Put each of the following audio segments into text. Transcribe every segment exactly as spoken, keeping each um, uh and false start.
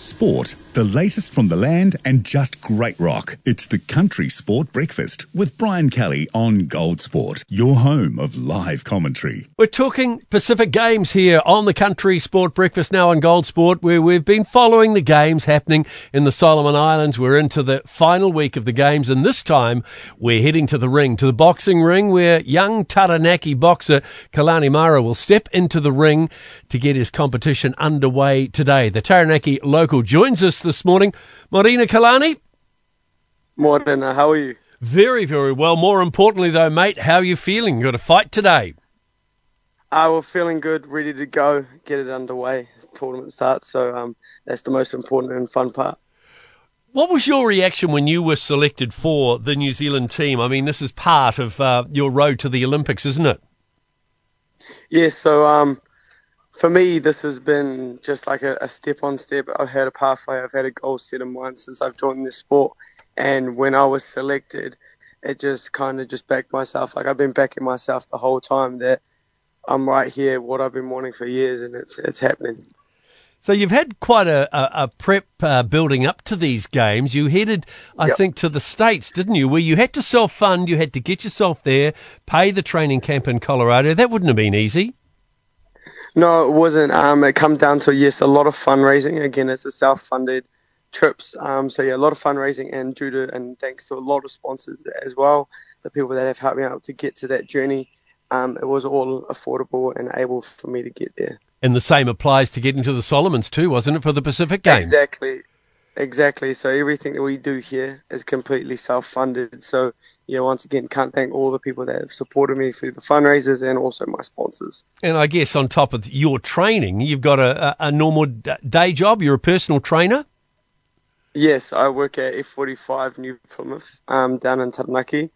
sport, the latest from the land, and just great rock. It's the Country Sport Breakfast with Brian Kelly on Gold Sport, your home of live commentary. We're talking Pacific Games here on the Country Sport Breakfast now on Gold Sport, where we've been following the games happening in the Solomon Islands. We're into the final week of the games, and this time we're heading to the ring, to the boxing ring, where young Taranaki boxer Kalani Marra will step into the ring to get his competition underway today. The Taranaki local joins us this morning. Morena, Kalani. Morena, how are you? Very, very well. More importantly though, mate, how are you feeling? You got a fight today? Uh, we're feeling good, ready to go, get it underway. Tournament starts, so um, that's the most important and fun part. What was your reaction when you were selected for the New Zealand team? I mean, this is part of uh, your road to the Olympics, isn't it? Yeah, so um, for me, this has been just like a, a step on step. I've had a pathway, I've had a goal set in mind since I've joined this sport. And when I was selected, it just kind of just backed myself. Like, I've been backing myself the whole time that I'm right here, what I've been wanting for years, and it's it's happening. So you've had quite a, a, a prep uh, building up to these games. You headed, I yep. think, to the States, didn't you, where you had to self-fund, you had to get yourself there, pay the training camp in Colorado. That wouldn't have been easy. No, it wasn't. Um, it come down to, yes, a lot of fundraising. Again, it's a self-funded trips. Um, so, yeah, a lot of fundraising, and due to and thanks to a lot of sponsors as well, the people that have helped me out to get to that journey. Um, it was all affordable and able for me to get there. And the same applies to getting to the Solomons too, wasn't it, for the Pacific Games? Exactly, exactly. So everything that we do here is completely self-funded. So, you know, once again, can't thank all the people that have supported me through the fundraisers and also my sponsors. And I guess on top of your training, you've got a, a normal day job. You're a personal trainer? Yes, I work at F forty-five New Plymouth um, down in Taranaki.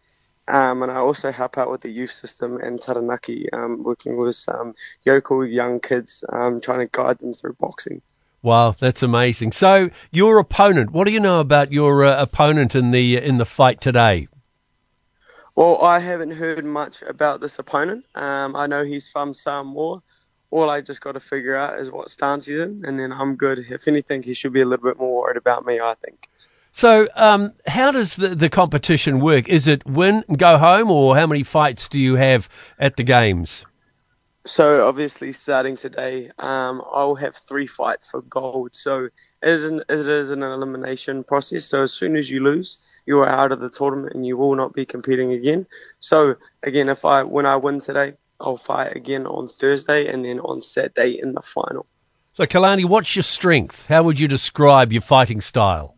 Um, and I also help out with the youth system in Taranaki, um, working with some yokel young kids, um, trying to guide them through boxing. Wow, that's amazing. So your opponent, what do you know about your uh, opponent in the in the fight today? Well, I haven't heard much about this opponent. Um, I know he's from Samoa. All I just got to figure out is what stance he's in, and then I'm good. If anything, he should be a little bit more worried about me, I think. So um, how does the, the competition work? Is it win, go home, or how many fights do you have at the Games? So obviously starting today, um, I'll have three fights for gold. So it is, an, it is an elimination process. So as soon as you lose, you are out of the tournament and you will not be competing again. So again, if I when I win today, I'll fight again on Thursday and then on Saturday in the final. So Kalani, what's your strength? How would you describe your fighting style?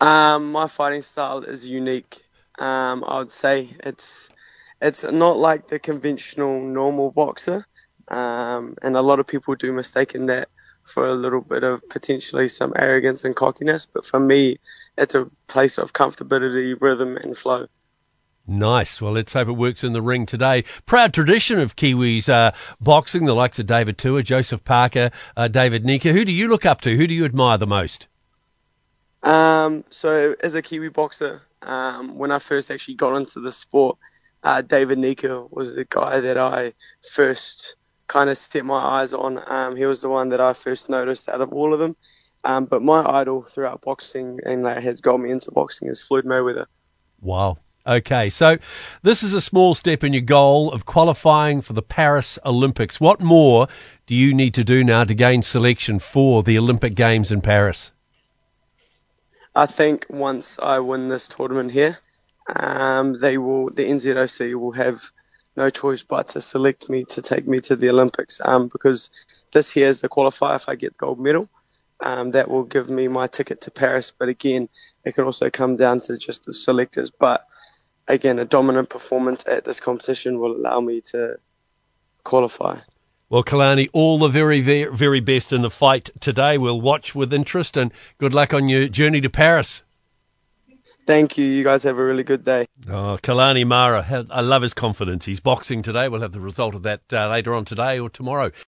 Um, my fighting style is unique. Um, I would say it's it's not like the conventional normal boxer, um, and a lot of people do mistake in that for a little bit of potentially some arrogance and cockiness. But for me, it's a place of comfortability, rhythm, and flow. Nice. Well, let's hope it works in the ring today. Proud tradition of Kiwis uh, boxing, the likes of David Tua, Joseph Parker, uh, David Nika. Who do you look up to? Who do you admire the most? Um, so as a Kiwi boxer, um, when I first actually got into the sport, uh, David Nika was the guy that I first kind of set my eyes on. Um, he was the one that I first noticed out of all of them. Um, but my idol throughout boxing and that has got me into boxing is Floyd Mayweather. Wow. Okay, so this is a small step in your goal of qualifying for the Paris Olympics. What more do you need to do now to gain selection for the Olympic Games in Paris? I think once I win this tournament here, um, they will, the N Z O C will have no choice but to select me to take me to the Olympics, um, because this here is the qualifier. If I get gold medal, um, that will give me my ticket to Paris. But again, it can also come down to just the selectors. But again, a dominant performance at this competition will allow me to qualify. Well, Kalani, all the very, very, very best in the fight today. We'll watch with interest, and good luck on your journey to Paris. Thank you. You guys have a really good day. Oh, Kalani Marra, I love his confidence. He's boxing today. We'll have the result of that uh, later on today or tomorrow.